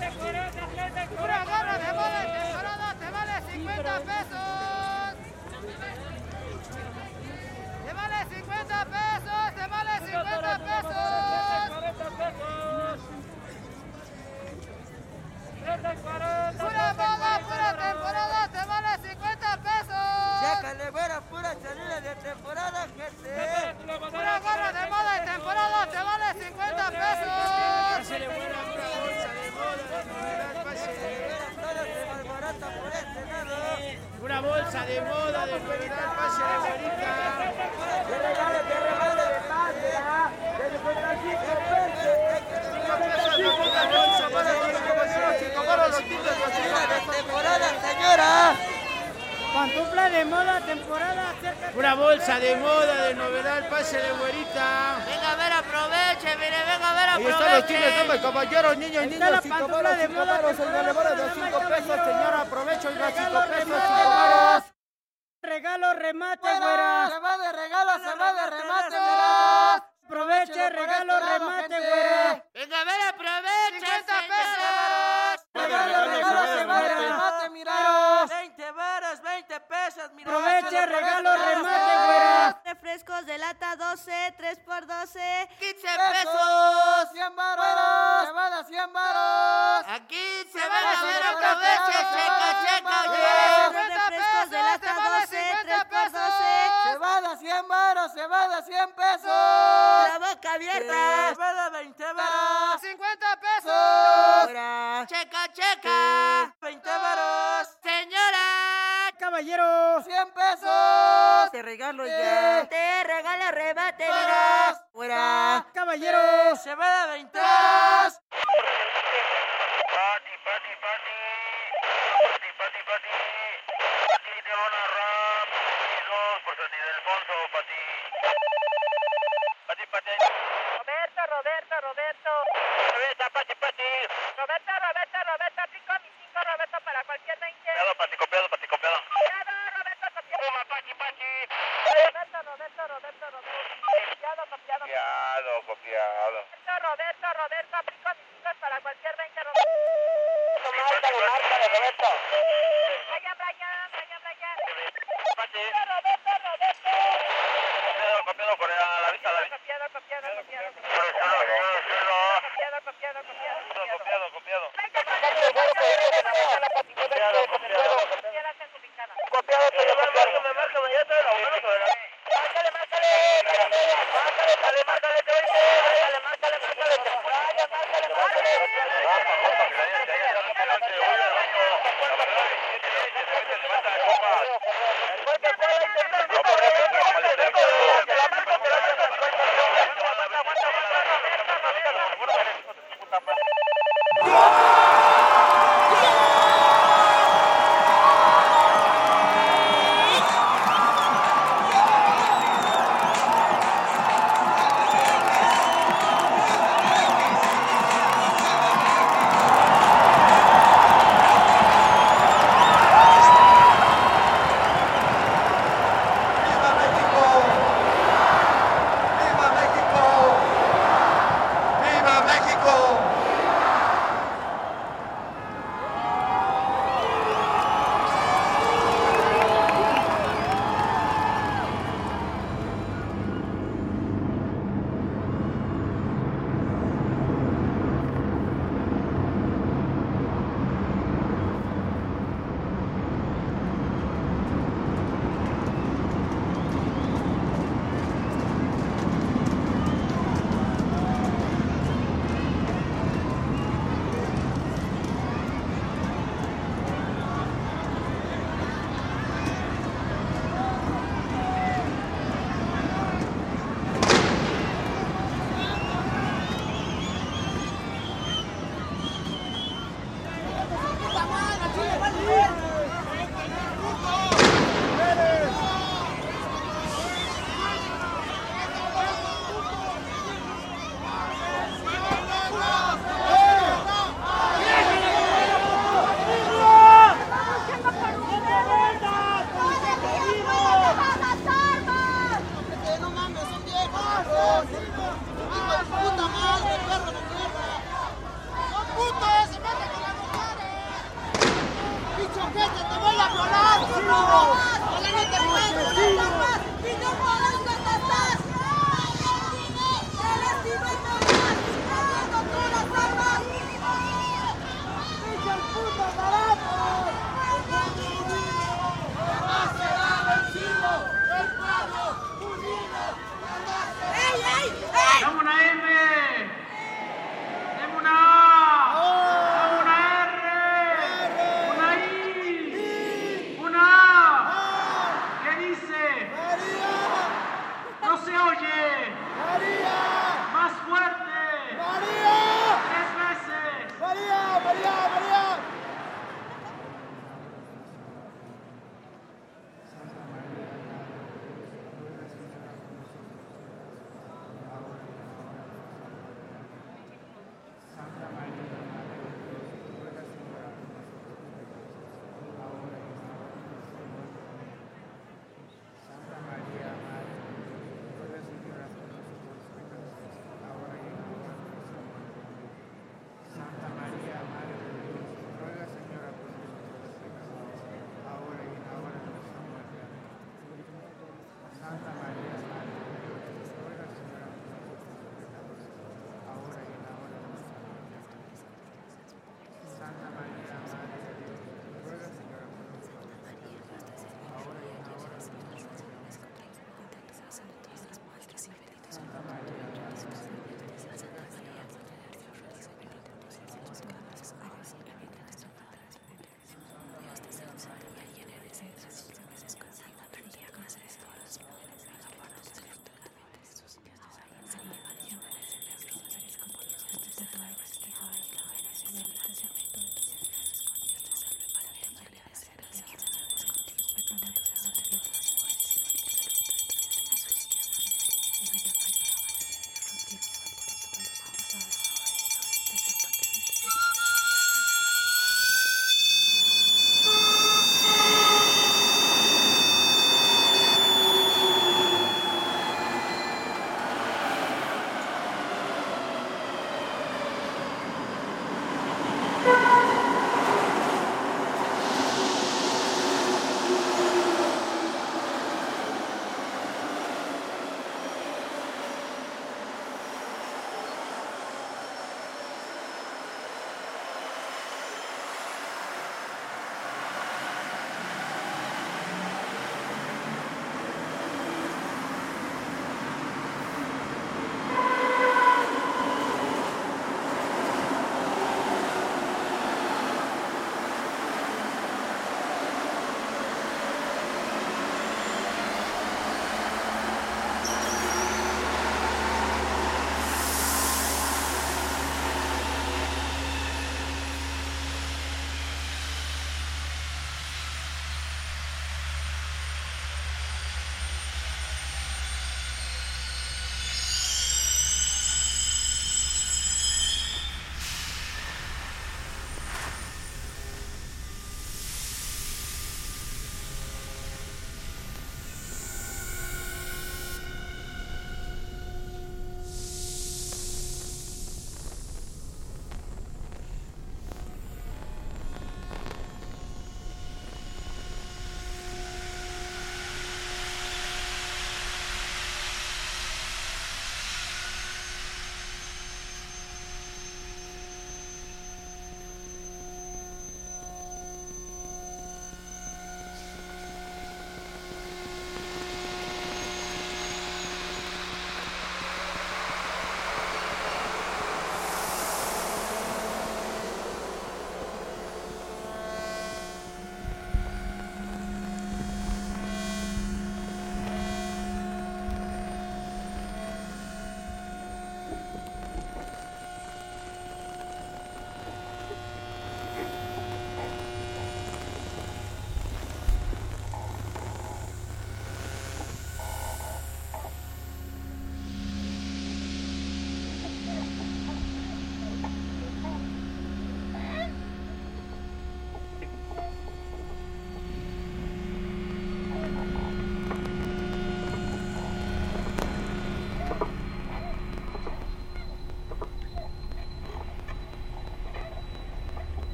Segura, agarra, te vale 50 pesos. Te vale 50 pesos, te vale 50 pesos. 30 y 40. Pura moda, pura temporada, te vale 50 pesos. Ya que le fuera pura salida de temporada, gente. Pura gorra de moda y temporada, te vale 50 pesos. Una bolsa de moda de novedad pase de América. Te regale de patria. De 55 pesos. Una bolsa para el chico. Comparo los tintos de temporada, señora. Pantufla de moda, temporada. Una bolsa de moda de novedad pase de güerita. Venga a ver, aproveche, mire, venga a ver, aproveche. Y están los chiles, hombres, caballeros, niños, sin comparos, sin comparos, señora, de 5 pesos, señora, aprovecho, y los 5 pesos, sin comparos. Regalo, remate, güeras. Se va de remate, güeras. Aproveche, regalo, remate, güeras. Venga a ver, aproveche, 50 pesos. Regalo, remate, remate, miraros. 20 varas, 20 pesos, miraros. Aproveche, regalo, remate, güeras. Refrescos de lata 12, 3x12, 15 pesos, 100 varos, se van a 100 varos, aquí se van a ver, aproveche, checa, refrescos de lata 12, 3x12, se van a 100 varos, se van a 100 pesos, la boca abierta, se van a 20 varos, 50 pesos, checa, 20 varos, señora, caballero, 100 pesos. Te regalo ya. Te regalo remate. Fuera. Caballero. Se va a 20. Pati. Aquí te van a rap. Y dos por San Ildefonso, Pati. Pati. Roberto. Pati. Roberta. 5 Roberto para cualquier 20. Copiado. Roberto, copiado. Roberto, aplico mis chicos para cualquier 20 Roberto. Roberto. Brian. Roberto. Copiado por la vista, la vista. Copiado.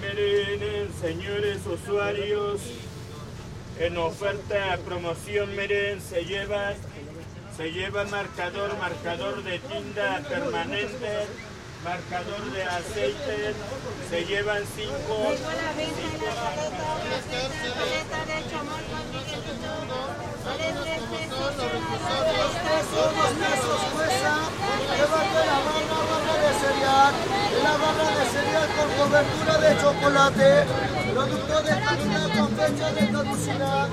Mereden, señores usuarios, en oferta promoción Mereden se lleva marcador de tinta permanente, marcador de aceite, se llevan 5. La barra de cereal con cobertura de chocolate, producto de calidad con fecha de caducidad.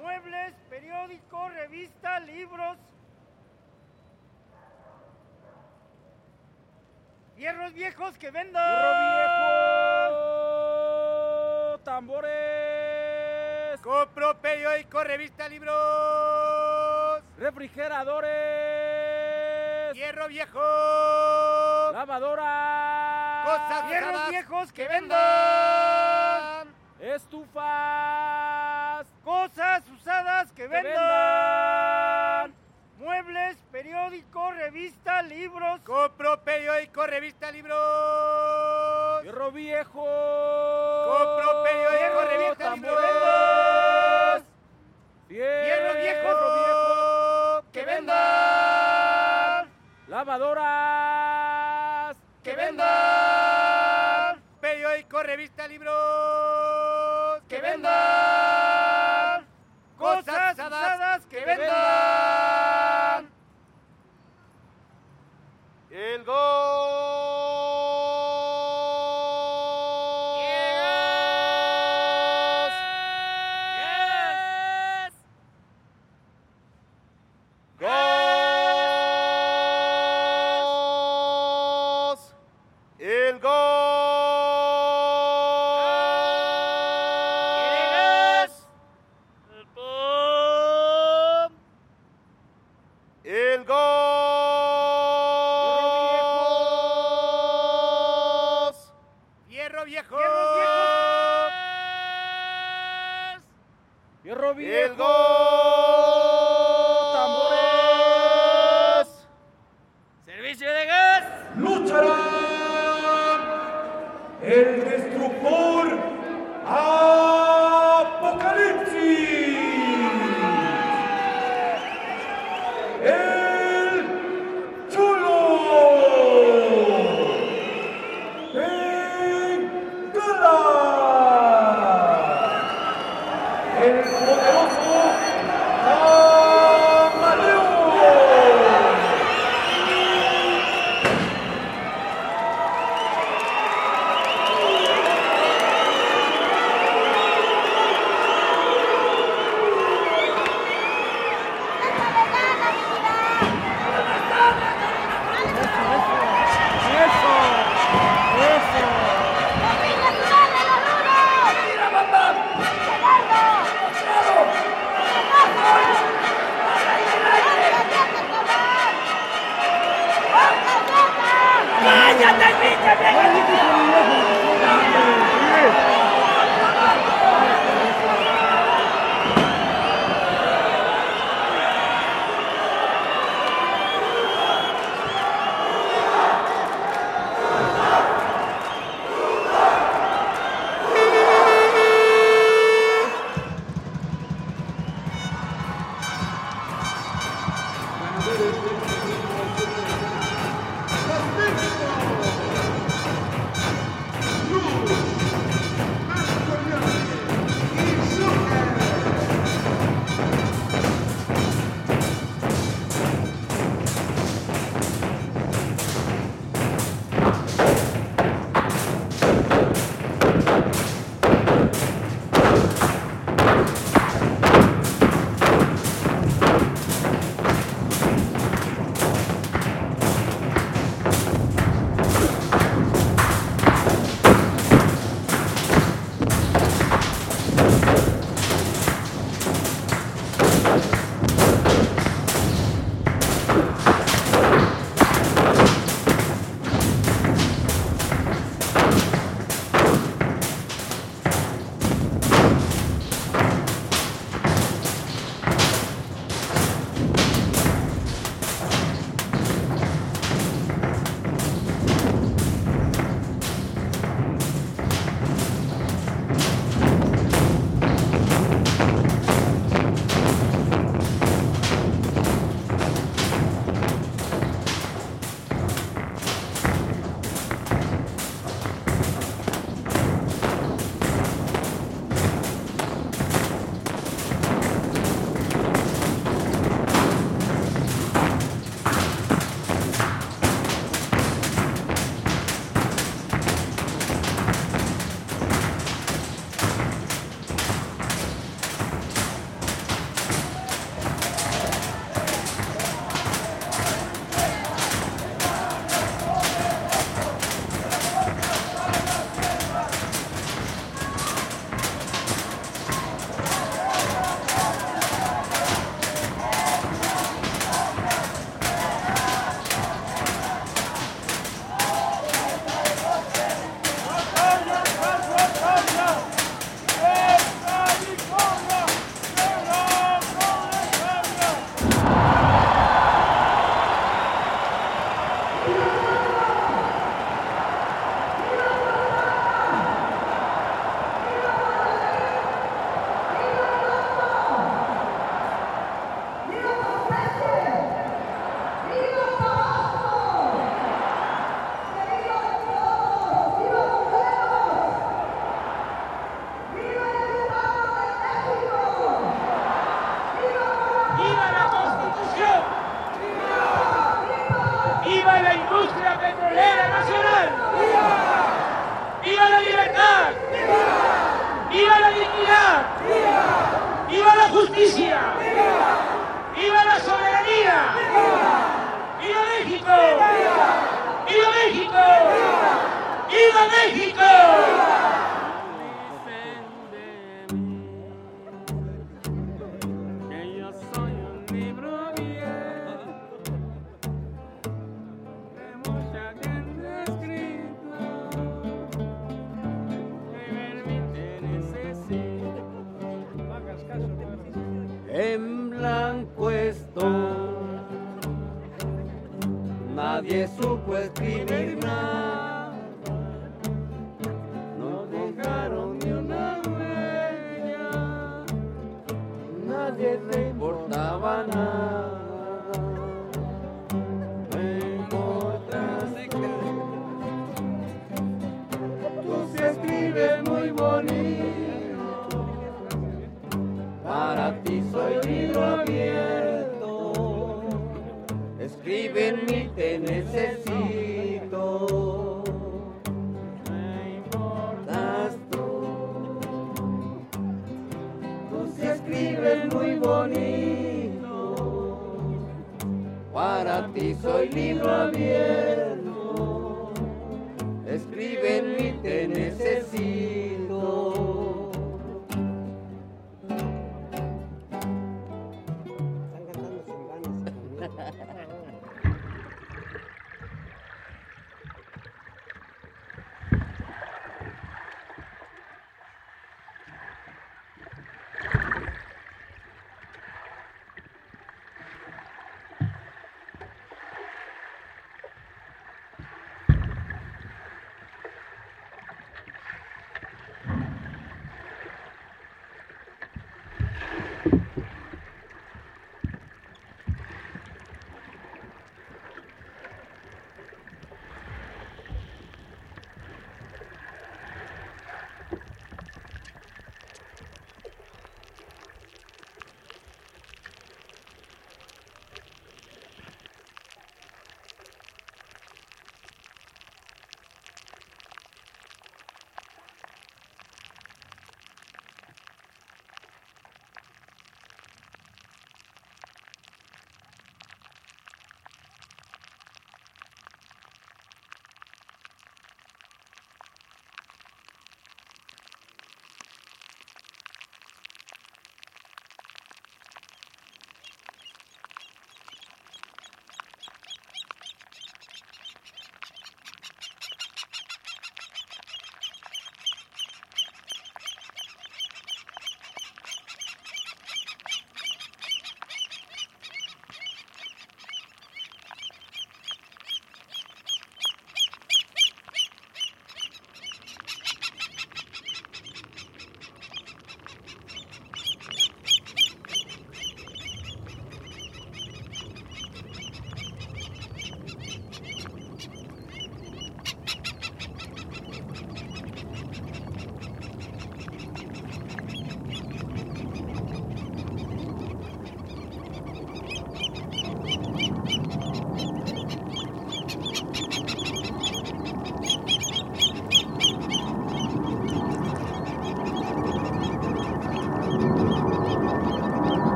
Muebles, periódicos, revistas, libros, hierros viejos que vendo. ¡Hierro viejo! ¡Tambores! Compro periódicos, revistas, libros, refrigeradores, hierro viejo. vendo. Lavadora. Cosas hierros viejos que vendo. Estufas. Cosas usadas que vendo. Muebles, periódico, revista, libros. Compro periódico, revista, libros. Hierro viejo. Compro periódico, revista, libros. Hierro viejo que vendan. Lavadoras que vendan. Periódico, revista, libros que vendan. Cosas usadas que vendan. El nacional. ¡Viva! ¡Viva la libertad! ¡Viva! ¡Viva la dignidad! ¡Viva! ¡Viva la justicia! ¡Viva! ¡Viva la soberanía! ¡Viva! ¡Viva México! ¡Viva! ¡Viva México! ¡Viva México! ¡Viva México! En blanco estoy, nadie supo escribir nada, no dejaron ni una huella, nadie le importaba nada. Escribe en mí, te necesito. Me importas tú. Tú sí escribes muy bonito. Para ti soy libro abierto.